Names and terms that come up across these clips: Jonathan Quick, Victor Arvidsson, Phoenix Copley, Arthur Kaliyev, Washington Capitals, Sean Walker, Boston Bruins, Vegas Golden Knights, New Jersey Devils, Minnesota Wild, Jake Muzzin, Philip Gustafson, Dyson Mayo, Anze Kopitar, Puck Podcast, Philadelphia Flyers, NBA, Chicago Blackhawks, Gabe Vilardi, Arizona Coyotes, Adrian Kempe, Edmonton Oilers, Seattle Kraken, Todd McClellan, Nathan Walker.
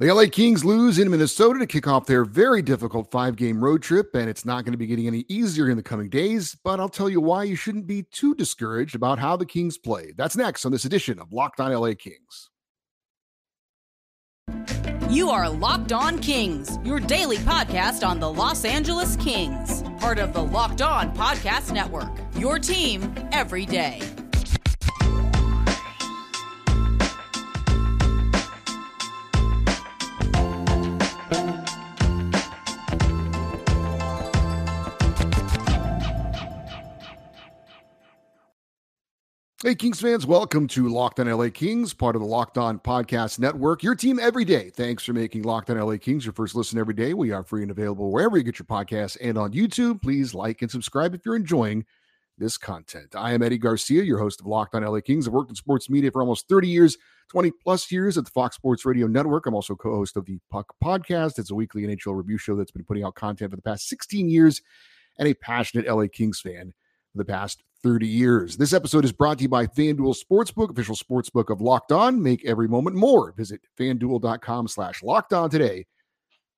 The LA Kings lose in Minnesota to kick off their very difficult five-game road trip, and it's not going to be getting any easier in the coming days, but I'll tell you why you shouldn't be too discouraged about how the Kings play. That's next on this edition of Locked On LA Kings. You are Locked On Kings, your daily podcast on the Los Angeles Kings, part of the Locked On Podcast Network, your team every day. Hey, Kings fans, welcome to Locked On LA Kings, part of the Locked On Podcast Network, your team every day. Thanks for making Locked On LA Kings your first listen every day. We are free and available wherever you get your podcasts and on YouTube. Please like and subscribe if you're enjoying this content. I am Eddie Garcia, your host of Locked On LA Kings. I've worked in sports media for almost 30 years, 20 plus years at the Fox Sports Radio Network. I'm also co-host of the Puck Podcast. It's a weekly NHL review show that's been putting out content for the past 16 years and a passionate LA Kings fan for the past 30 years. This episode is brought to you by FanDuel Sportsbook, official sportsbook of Locked On. Make every moment more. Visit FanDuel.com/LockedOn today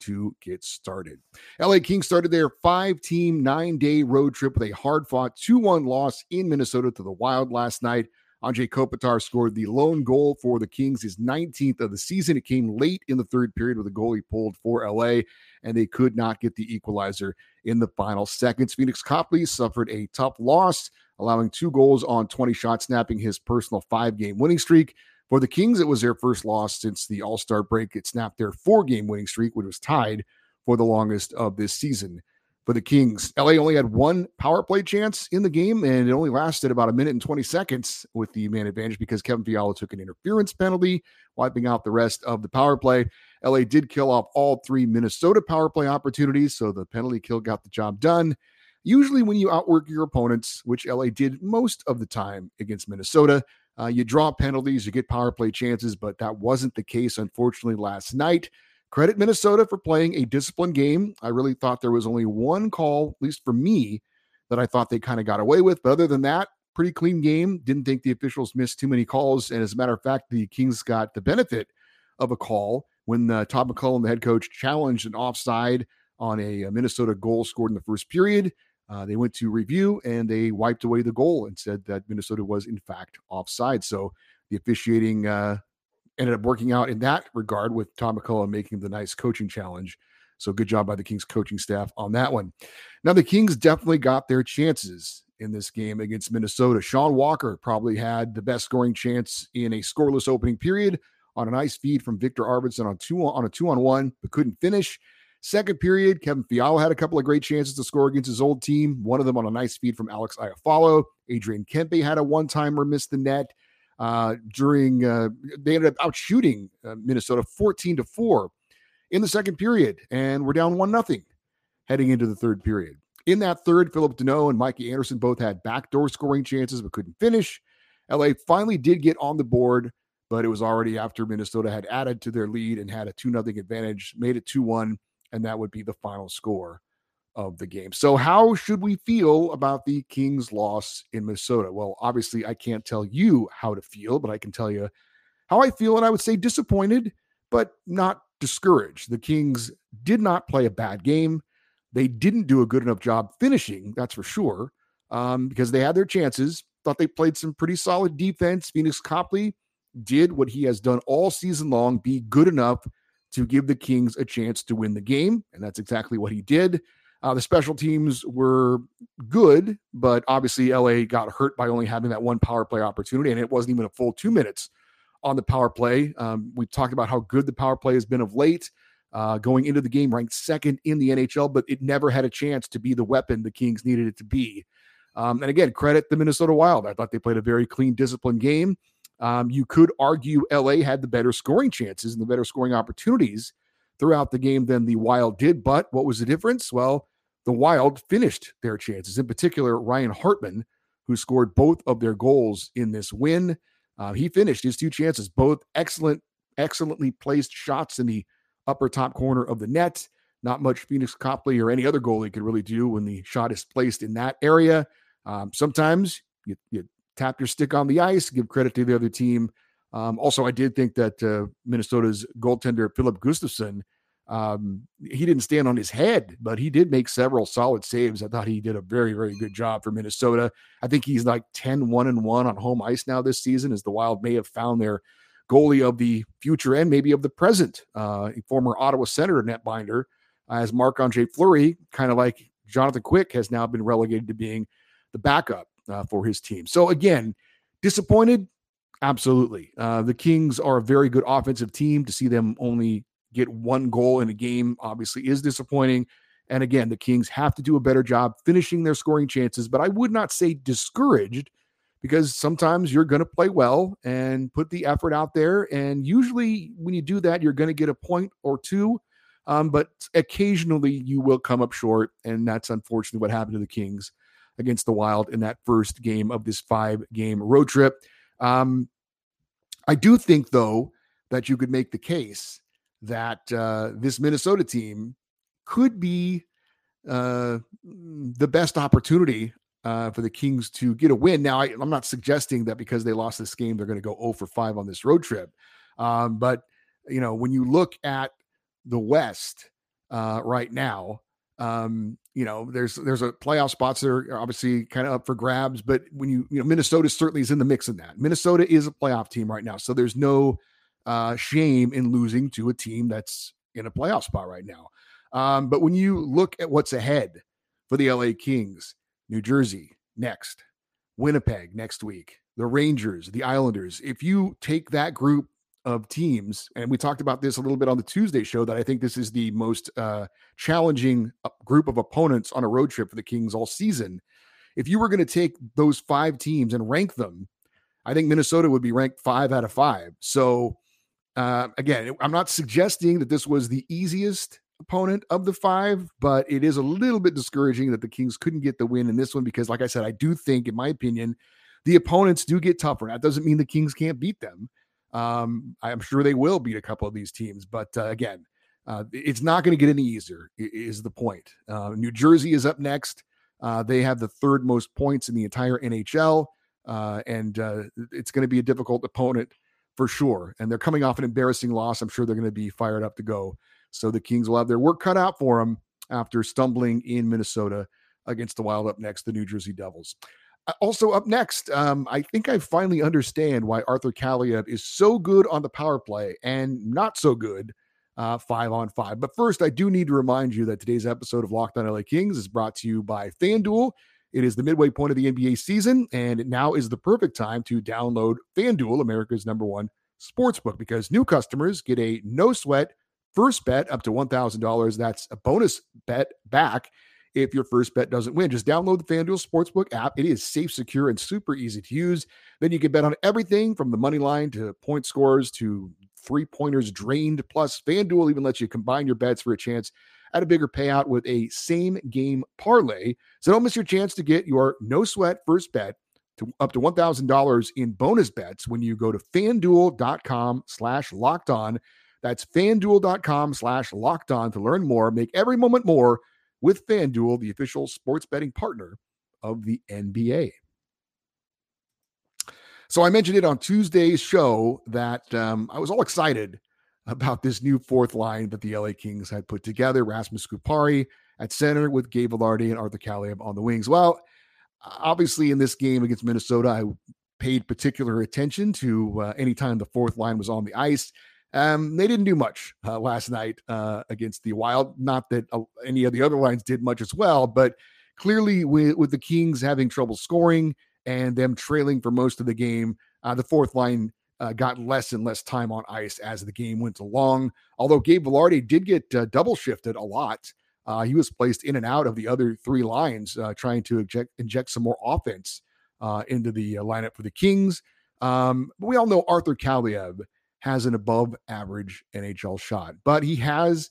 to get started. LA Kings started their five-team, nine-day road trip with a hard-fought 2-1 loss in Minnesota to the Wild last night. Anze Kopitar scored the lone goal for the Kings, his 19th of the season. It came late in the third period with a goal he pulled for LA, and they could not get the equalizer in the final seconds. Phoenix Copley suffered a tough loss, allowing two goals on 20 shots, snapping his personal five-game winning streak. For the Kings, it was their first loss since the All-Star break. It snapped their four-game winning streak, which was tied for the longest of this season. For the Kings, LA only had one power play chance in the game, and it only lasted about a minute and 20 seconds with the man advantage because Kevin Fiala took an interference penalty, wiping out the rest of the power play. LA did kill off all three Minnesota power play opportunities, so the penalty kill got the job done. Usually when you outwork your opponents, which LA did most of the time against Minnesota, you draw penalties, you get power play chances, but that wasn't the case, unfortunately, last night. Credit Minnesota for playing a disciplined game. I really thought there was only one call, at least for me, that I thought they kind of got away with. But other than that, pretty clean game. Didn't think the officials missed too many calls. And as a matter of fact, the Kings got the benefit of a call when Todd McCollum, the head coach, challenged an offside on a Minnesota goal scored in the first period. They went to review, and they wiped away the goal and said that Minnesota was, in fact, offside. So the officiating ended up working out in that regard with Tom McCullough making the nice coaching challenge. So good job by the Kings coaching staff on that one. Now, the Kings definitely got their chances in this game against Minnesota. Sean Walker probably had the best scoring chance in a scoreless opening period on a nice feed from Victor Arvidsson on a two-on-one, but couldn't finish. Second period, Kevin Fiala had a couple of great chances to score against his old team, one of them on a nice feed from Alex Iafallo. Adrian Kempe had a one-timer, missed the net. They ended up out-shooting Minnesota 14-4 in the second period, and were down 1-0 heading into the third period. In that third, Philip Deneau and Mikey Anderson both had backdoor scoring chances but couldn't finish. LA finally did get on the board, but it was already after Minnesota had added to their lead and had a 2-0 advantage, made it 2-1. And that would be the final score of the game. So how should we feel about the Kings' loss in Minnesota? Well, obviously, I can't tell you how to feel, but I can tell you how I feel, and I would say disappointed, but not discouraged. The Kings did not play a bad game. They didn't do a good enough job finishing, that's for sure, because they had their chances. Thought they played some pretty solid defense. Phoenix Copley did what he has done all season long, be good enough to give the Kings a chance to win the game, and that's exactly what he did. The special teams were good, but obviously LA got hurt by only having that one power play opportunity, and it wasn't even a full 2 minutes on the power play. We've talked about how good the power play has been of late, going into the game ranked second in the NHL, but it never had a chance to be the weapon the Kings needed it to be. And again, credit the Minnesota Wild. I thought they played a very clean, disciplined game. You could argue LA had the better scoring chances and the better scoring opportunities throughout the game than the Wild did. But what was the difference? Well, the Wild finished their chances, in particular, Ryan Hartman, who scored both of their goals in this win. He finished his two chances, both excellently placed shots in the upper top corner of the net. Not much Phoenix Copley or any other goalie could really do when the shot is placed in that area. Sometimes you tap your stick on the ice, give credit to the other team. Also, I did think that Minnesota's goaltender, Philip Gustafson, he didn't stand on his head, but he did make several solid saves. I thought he did a very, very good job for Minnesota. I think he's like 10-1-1 on home ice now this season, as the Wild may have found their goalie of the future and maybe of the present, a former Ottawa Senator netminder, as Marc-Andre Fleury, kind of like Jonathan Quick, has now been relegated to being the backup for his team. So again, disappointed? Absolutely. The Kings are a very good offensive team. To see them only get one goal in a game obviously is disappointing. And again, the Kings have to do a better job finishing their scoring chances, but I would not say discouraged, because sometimes you're going to play well and put the effort out there. And usually when you do that, you're going to get a point or two. But occasionally you will come up short, and that's unfortunately what happened to the Kings against the Wild in that first game of this 5-game road trip. I do think, though, that you could make the case that this Minnesota team could be the best opportunity for the Kings to get a win. Now, I'm not suggesting that because they lost this game, they're going to go 0-for-5 on this road trip. But, you know, when you look at the West right now, you know, there's a playoff spots that are obviously kind of up for grabs, but when you know, Minnesota certainly is in the mix in that. Minnesota is a playoff team right now. So there's no shame in losing to a team that's in a playoff spot right now. But when you look at what's ahead for the LA Kings, New Jersey next, Winnipeg next week, the Rangers, the Islanders, if you take that group of teams, and we talked about this a little bit on the Tuesday show, that I think this is the most challenging group of opponents on a road trip for the Kings all season. If you were going to take those 5 teams and rank them, I think Minnesota would be ranked 5 out of 5. So again, I'm not suggesting that this was the easiest opponent of the 5, but it is a little bit discouraging that the Kings couldn't get the win in this one, because like I said, I do think, in my opinion, the opponents do get tougher. That doesn't mean the Kings can't beat them. I'm sure they will beat a couple of these teams, but again, it's not going to get any easier is the point. New Jersey is up next. They have the 3rd most points in the entire NHL, and it's going to be a difficult opponent for sure. And they're coming off an embarrassing loss. I'm sure they're going to be fired up to go. So the Kings will have their work cut out for them after stumbling in Minnesota against the Wild. Up next, the New Jersey Devils. Also up next, I think I finally understand why Arthur Kaliyev is so good on the power play and not so good 5-on-5. But first, I do need to remind you that today's episode of Locked On LA Kings is brought to you by FanDuel. It is the midway point of the NBA season, and it now is the perfect time to download FanDuel, America's #1 sportsbook, because new customers get a no-sweat first bet up to $1,000. That's a bonus bet back if your first bet doesn't win. Just download the FanDuel Sportsbook app. It is safe, secure, and super easy to use. Then you can bet on everything from the money line to point scores to three-pointers drained. Plus, FanDuel even lets you combine your bets for a chance at a bigger payout with a same-game parlay. So don't miss your chance to get your no-sweat first bet to up to $1,000 in bonus bets when you go to FanDuel.com/LockedOn. That's FanDuel.com/LockedOn to learn more. Make every moment more with FanDuel, the official sports betting partner of the NBA. So I mentioned it on Tuesday's show that I was all excited about this new 4th line that the LA Kings had put together. Rasmus Kupari at center with Gabe Vilardi and Arthur Kaliyev on the wings. Well, obviously in this game against Minnesota, I paid particular attention to any time the 4th line was on the ice. They didn't do much last night against the Wild. Not that any of the other lines did much as well, but clearly with the Kings having trouble scoring and them trailing for most of the game, the 4th line got less and less time on ice as the game went along. Although Gabe Vilardi did get double shifted a lot. He was placed in and out of the other 3 lines, trying to inject some more offense into the lineup for the Kings. But we all know Arthur Kaliyev has an above-average NHL shot, but he has,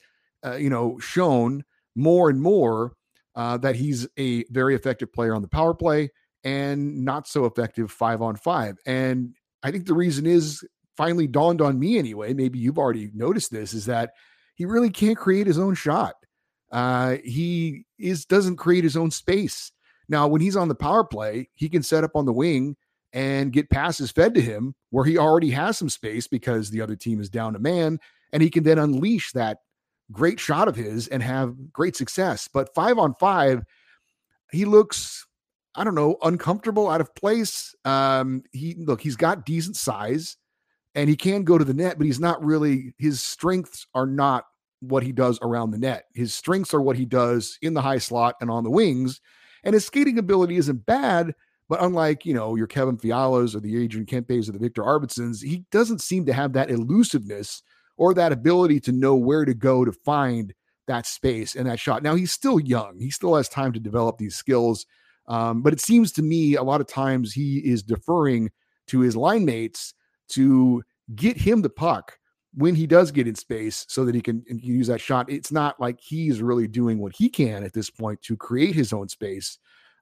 shown more and more that he's a very effective player on the power play and not so effective 5-on-5. And I think the reason is finally dawned on me anyway. Maybe you've already noticed this: is that he really can't create his own shot. He doesn't create his own space. Now, when he's on the power play, he can set up on the wing and get passes fed to him where he already has some space because the other team is down a man, and he can then unleash that great shot of his and have great success. But 5-on-5, he looks, I don't know, uncomfortable, out of place. He's got decent size and he can go to the net, but he's not really, his strengths are not what he does around the net. His strengths are what he does in the high slot and on the wings. And his skating ability isn't bad, but unlike, your Kevin Fialas or the Adrian Kempes or the Victor Arvidssons, he doesn't seem to have that elusiveness or that ability to know where to go to find that space and that shot. Now, he's still young. He still has time to develop these skills. But it seems to me a lot of times he is deferring to his line mates to get him the puck when he does get in space so that he can use that shot. It's not like he's really doing what he can at this point to create his own space.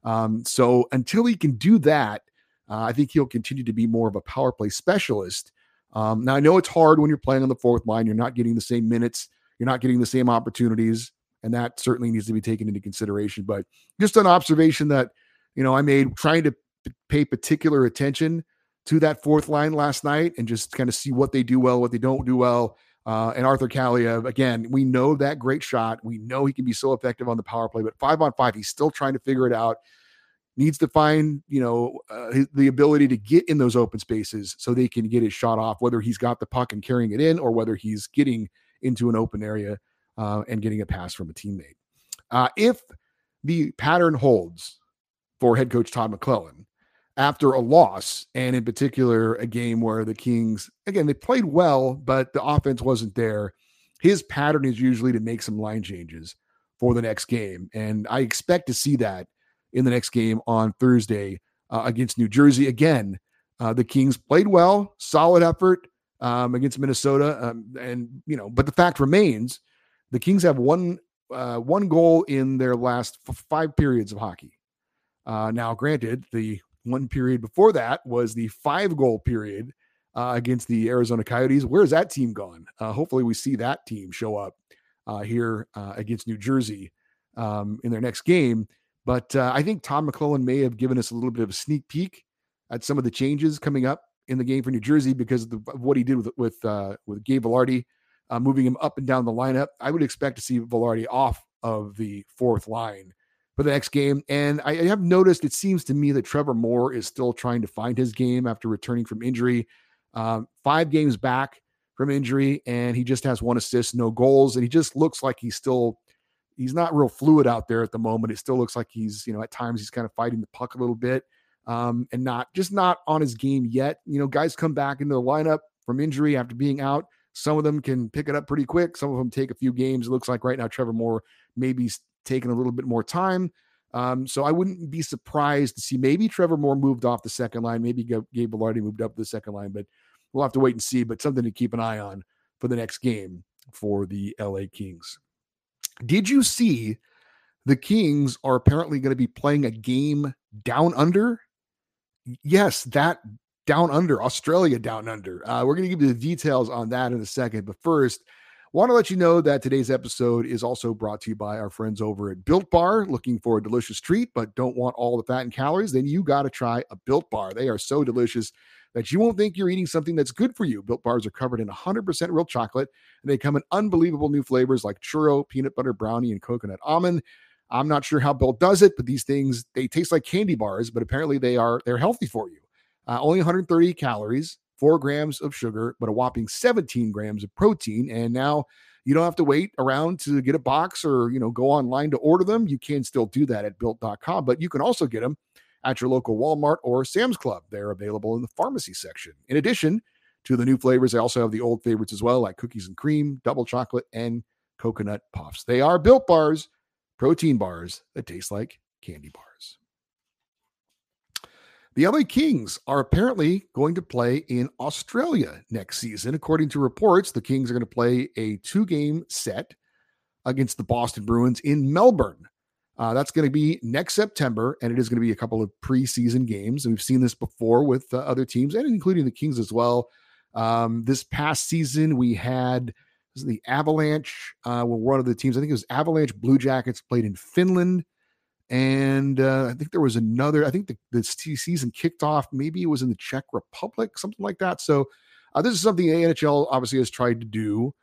So until he can do that, I think he'll continue to be more of a power play specialist. Now, I know it's hard when you're playing on the fourth line. You're not getting the same minutes. You're not getting the same opportunities. And that certainly needs to be taken into consideration. But just an observation that, I made trying to pay particular attention to that fourth line last night and just kind of see what they do well, what they don't do well. And Arthur Kaliyev, again, we know that great shot. We know he can be so effective on the power play, but 5-on-5, he's still trying to figure it out. Needs to find, the ability to get in those open spaces so they can get his shot off, whether he's got the puck and carrying it in or whether he's getting into an open area and getting a pass from a teammate. If the pattern holds for head coach Todd McClellan after a loss, and in particular a game where the Kings, again, they played well, but the offense wasn't there, his pattern is usually to make some line changes for the next game. And I expect to see that in the next game on Thursday against New Jersey. Again, the Kings played well, solid effort against Minnesota. But the fact remains, the Kings have one goal in their last five periods of hockey. Now, granted, the one period before that was the 5-goal period against the Arizona Coyotes. Where's that team gone? Hopefully we see that team show up here against New Jersey in their next game. But I think Tom McClellan may have given us a little bit of a sneak peek at some of the changes coming up in the game for New Jersey because of what he did with Gabe Vilardi, moving him up and down the lineup. I would expect to see Vilardi off of the fourth line for the next game. And I have noticed, it seems to me that Trevor Moore is still trying to find his game after returning from injury. 5 games back from injury, and he just has 1 assist, no goals. And he just looks like he's not real fluid out there at the moment. It still looks like he's, at times he's kind of fighting the puck a little bit and not on his game yet. Guys come back into the lineup from injury after being out. Some of them can pick it up pretty quick. Some of them take a few games. It looks like right now Trevor Moore may be taking a little bit more time. So I wouldn't be surprised to see maybe Trevor Moore moved off the second line. Maybe Gabe Vilardi moved up to the second line, but we'll have to wait and see. But something to keep an eye on for the next game for the LA Kings. Did you see the Kings are apparently going to be playing a game down under? Yes, that down under, Australia down under. We're going to give you the details on that in a second. But first, want to let you know that today's episode is also brought to you by our friends over at Built Bar. Looking for a delicious treat but don't want all the fat and calories? Then you got to try a Built Bar. They are so delicious that you won't think you're eating something that's good for you. Built Bars are covered in 100% real chocolate, and they come in unbelievable new flavors like churro, peanut butter brownie, and coconut almond. I'm not sure how Built does it, but these things, they taste like candy bars, but apparently they're healthy for you. Only 130 calories, 4 grams of sugar, but a whopping 17 grams of protein. And now you don't have to wait around to get a box or, go online to order them. You can still do that at Built.com, but you can also get them at your local Walmart or Sam's Club. They're available in the pharmacy section. In addition to the new flavors, they also have the old favorites as well, like cookies and cream, double chocolate, and coconut puffs. They are Built Bars, protein bars that taste like candy bars. The LA Kings are apparently going to play in Australia next season. According to reports, the Kings are going to play a 2-game set against the Boston Bruins in Melbourne. That's going to be next September, and it is going to be a couple of preseason games. And we've seen this before with other teams, and including the Kings as well. This past season, we had the Avalanche. One of the teams, I think it was Avalanche Blue Jackets, played in Finland. And I think there was another, I think the season kicked off. Maybe it was in the Czech Republic, something like that. So this is something the NHL obviously has tried to do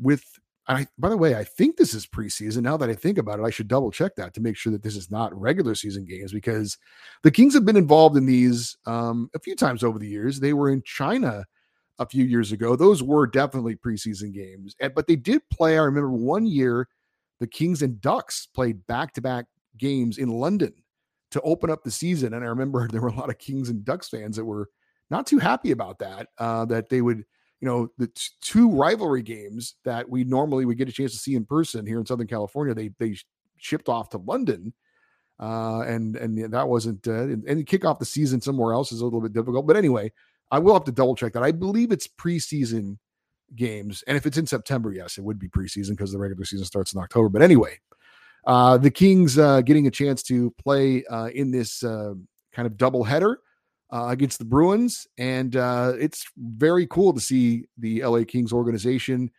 with. And by the way, I think this is preseason. Now that I think about it, I should double check that to make sure that this is not regular season games, because the Kings have been involved in these a few times over the years. They were in China a few years ago. Those were definitely preseason games, but they did play. I remember one year the Kings and Ducks played back-to-back games in London to open up the season. And I remember there were a lot of Kings and Ducks fans that were not too happy about that, that they would, you know, the two rivalry games that we normally would get a chance to see in person here in Southern California, they shipped off to London. And that wasn't, and kick off the season somewhere else is a little bit difficult, but anyway, I will have to double check that. I believe it's preseason games. And if it's in September, yes, it would be preseason because the regular season starts in October. But anyway, the Kings getting a chance to play in this kind of doubleheader against the Bruins. And it's very cool to see the LA Kings organization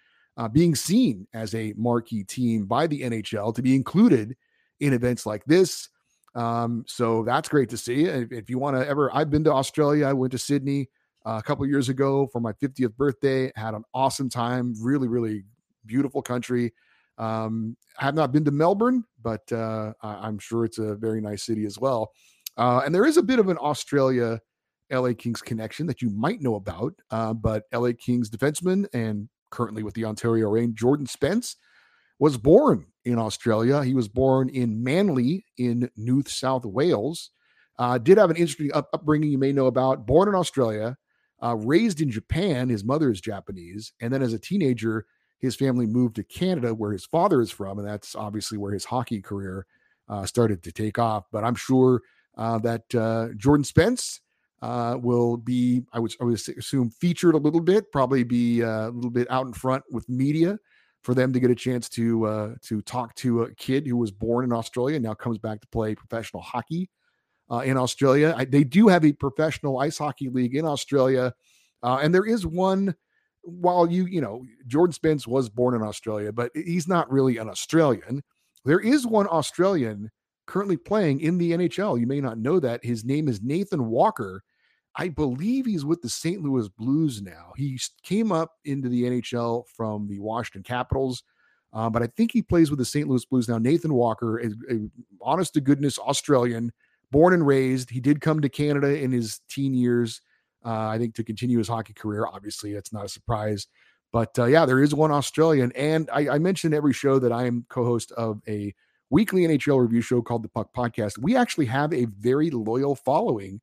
being seen as a marquee team by the NHL to be included in events like this. So that's great to see. And if you want to ever, I've been to Australia. I went to Sydney a couple of years ago for my 50th birthday, had an awesome time, really, really beautiful country. I have not been to Melbourne, but I'm sure it's a very nice city as well. And there is a bit of an Australia LA Kings connection that you might know about, but LA Kings defenseman and currently with the Ontario Reign, Jordan Spence, was born in Australia. He was born in Manly in New South Wales. Did have an interesting upbringing you may know about. Born in Australia, raised in Japan. His mother is Japanese. And then as a teenager, his family moved to Canada where his father is from. And that's obviously where his hockey career started to take off. But I'm sure that Jordan Spence will be, I would assume, featured a little bit, probably be a little bit out in front with media for them to get a chance to talk to a kid who was born in Australia and now comes back to play professional hockey in Australia. They do have a professional ice hockey league in Australia. And there is one, while you know, Jordan Spence was born in Australia, but he's not really an Australian. There is one Australian currently playing in the NHL. You may not know that. His name is Nathan Walker. I believe he's with the St. Louis Blues now. He came up into the NHL from the Washington Capitals, but I think he plays with the St. Louis Blues now. Nathan Walker is an honest-to-goodness Australian, born and raised. He did come to Canada in his teen years, I think, to continue his hockey career. Obviously, that's not a surprise. But, yeah, there is one Australian. And I mentioned every show that I am co-host of a weekly NHL review show called the Puck Podcast. We actually have a very loyal following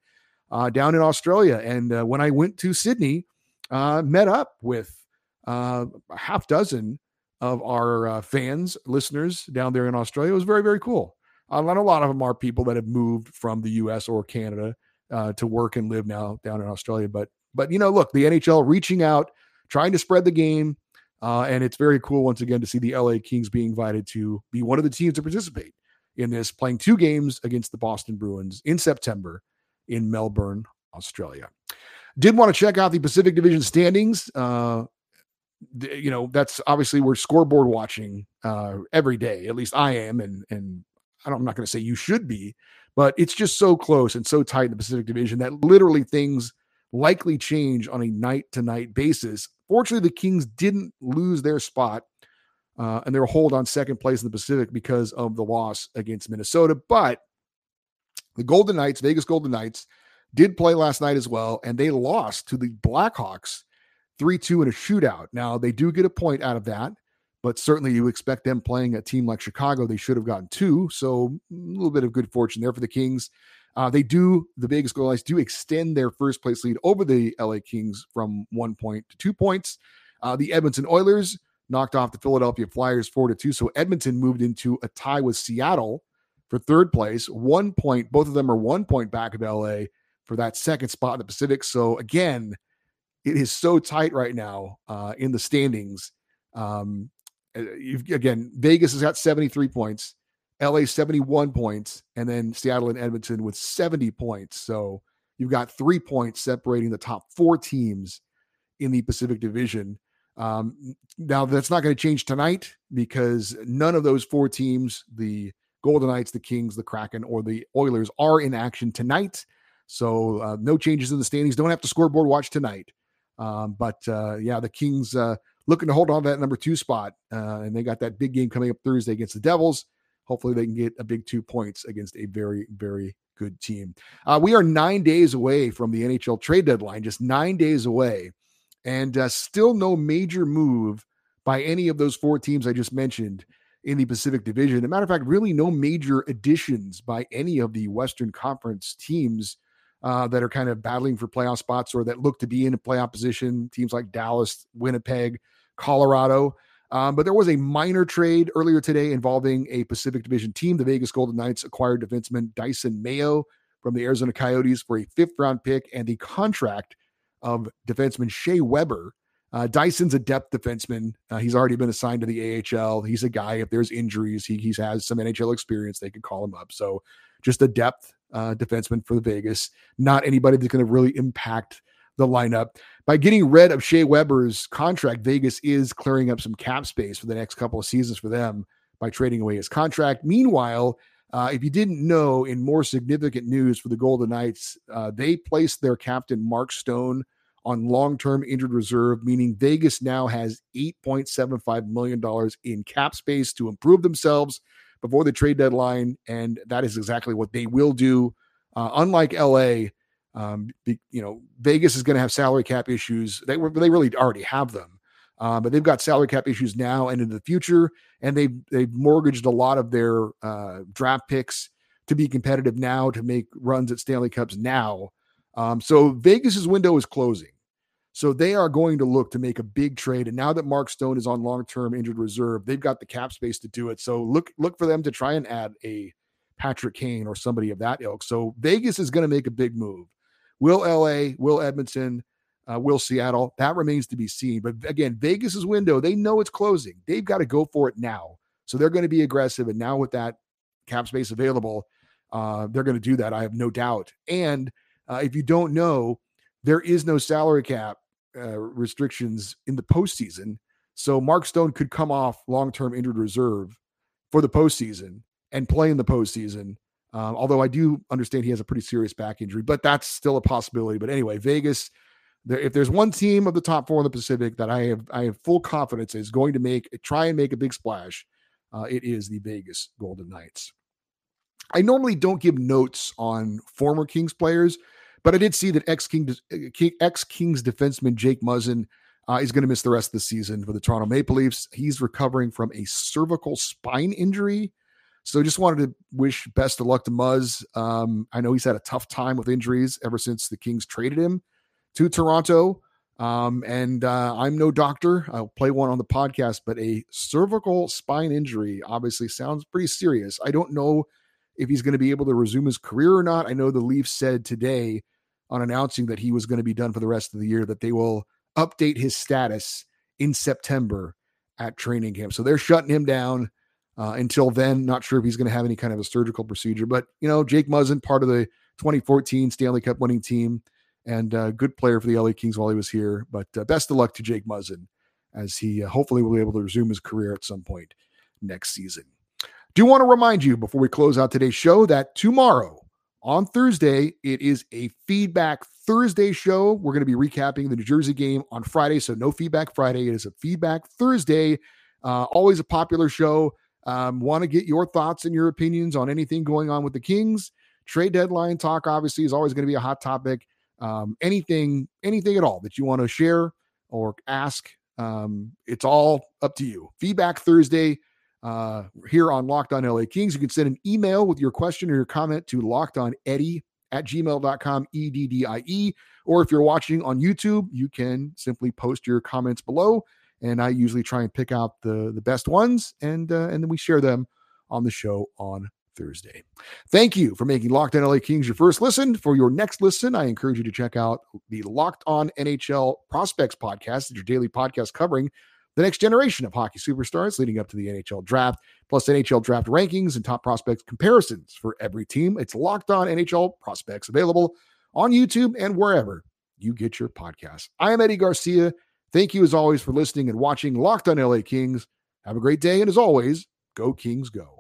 down in Australia. And when I went to Sydney, met up with a half dozen of our fans, listeners down there in Australia. It was very, very cool. A lot of them are people that have moved from the US or Canada to work and live now down in Australia. But you know, look, the NHL reaching out, trying to spread the game. And it's very cool, once again, to see the LA Kings being invited to be one of the teams to participate in this, playing two games against the Boston Bruins in September in Melbourne, Australia. Did want to check out the Pacific Division standings. You know, that's obviously we're scoreboard watching every day. At least I am, and I'm not going to say you should be, but it's just so close and so tight in the Pacific Division that literally things likely change on a night-to-night basis. Fortunately, the Kings didn't lose their spot and their hold on second place in the Pacific because of the loss against Minnesota, but the Golden Knights, Vegas Golden Knights, did play last night as well, and they lost to the Blackhawks 3-2 in a shootout. Now, they do get a point out of that, but certainly you expect them playing a team like Chicago. They should have gotten two, so a little bit of good fortune there for the Kings. The Vegas Golden Knights do extend their first place lead over the LA Kings from 1 point to 2 points. The Edmonton Oilers knocked off the Philadelphia Flyers 4-2. So Edmonton moved into a tie with Seattle for third place, 1 point. Both of them are 1 point back of LA for that second spot in the Pacific. So again, it is so tight right now in the standings. Again, Vegas has got 73 points. LA 71 points, and then Seattle and Edmonton with 70 points. So you've got 3 points separating the top four teams in the Pacific Division. Now that's not going to change tonight because none of those four teams, the Golden Knights, the Kings, the Kraken, or the Oilers are in action tonight. So no changes in the standings. Don't have to scoreboard watch tonight. But the Kings looking to hold on to that number 2 spot. And they got that big game coming up Thursday against the Devils. Hopefully they can get a big 2 points against a very, very good team. We are 9 days away from the NHL trade deadline, just 9 days away. And still no major move by any of those 4 teams I just mentioned in the Pacific Division. As a matter of fact, really no major additions by any of the Western Conference teams that are kind of battling for playoff spots or that look to be in a playoff position, teams like Dallas, Winnipeg, Colorado. But there was a minor trade earlier today involving a Pacific Division team. The Vegas Golden Knights acquired defenseman Dyson Mayo from the Arizona Coyotes for a 5th-round pick and the contract of defenseman Shea Weber. Dyson's a depth defenseman. He's already been assigned to the AHL. He's a guy, if there's injuries, he has some NHL experience. They could call him up. So just a depth defenseman for the Vegas. Not anybody that's going to really impact the lineup. By getting rid of Shea Weber's contract, Vegas is clearing up some cap space for the next couple of seasons for them by trading away his contract. Meanwhile, if you didn't know, in more significant news for the Golden Knights, they placed their captain Mark Stone on long-term injured reserve, meaning Vegas now has $8.75 million in cap space to improve themselves before the trade deadline, and that is exactly what they will do. Unlike LA, Vegas is going to have salary cap issues. They really already have them, but they've got salary cap issues now and into the future, and they've mortgaged a lot of their draft picks to be competitive now, to make runs at Stanley Cups now. So Vegas's window is closing. So they are going to look to make a big trade. And now that Mark Stone is on long-term injured reserve, they've got the cap space to do it. So look for them to try and add a Patrick Kane or somebody of that ilk. So Vegas is going to make a big move. Will LA, will Edmonton, will Seattle? That remains to be seen. But again, Vegas's window, they know it's closing. They've got to go for it now. So they're going to be aggressive. And now with that cap space available, they're going to do that. I have no doubt. And if you don't know, there is no salary cap restrictions in the postseason. So Mark Stone could come off long-term injured reserve for the postseason and play in the postseason. Although I do understand he has a pretty serious back injury, but that's still a possibility. But anyway, Vegas, if there's one team of the top 4 in the Pacific that I have full confidence is going to try and make a big splash, it is the Vegas Golden Knights. I normally don't give notes on former Kings players, but I did see that ex-Kings defenseman Jake Muzzin is going to miss the rest of the season for the Toronto Maple Leafs. He's recovering from a cervical spine injury. So just wanted to wish best of luck to Muzz. I know he's had a tough time with injuries ever since the Kings traded him to Toronto. I'm no doctor. I'll play one on the podcast, but a cervical spine injury obviously sounds pretty serious. I don't know if he's going to be able to resume his career or not. I know the Leafs said today on announcing that he was going to be done for the rest of the year that they will update his status in September at training camp. So they're shutting him down until then. Not sure if he's going to have any kind of a surgical procedure, but Jake Muzzin, part of the 2014 Stanley Cup winning team and a good player for the LA Kings while he was here, but best of luck to Jake Muzzin as he hopefully will be able to resume his career at some point next season. Do want to remind you before we close out today's show that tomorrow on Thursday, it is a Feedback Thursday show. We're going to be recapping the New Jersey game on Friday. So no Feedback Friday. It is a Feedback Thursday. Always a popular show. Want to get your thoughts and your opinions on anything going on with the Kings. Trade deadline talk, obviously, is always going to be a hot topic. Anything at all that you want to share or ask. It's all up to you. Feedback Thursday. Here on Locked On LA Kings. You can send an email with your question or your comment to lockedoneddie@gmail.com, EDDIE. Or if you're watching on YouTube, you can simply post your comments below. And I usually try and pick out the best ones and then we share them on the show on Thursday. Thank you for making Locked On LA Kings your first listen. For your next listen, I encourage you to check out the Locked On NHL Prospects podcast, your daily podcast covering the next generation of hockey superstars leading up to the NHL draft, plus NHL draft rankings and top prospects comparisons for every team. It's Locked On NHL Prospects, available on YouTube and wherever you get your podcasts. I am Eddie Garcia. Thank you as always for listening and watching Locked On LA Kings. Have a great day. And as always, go Kings go.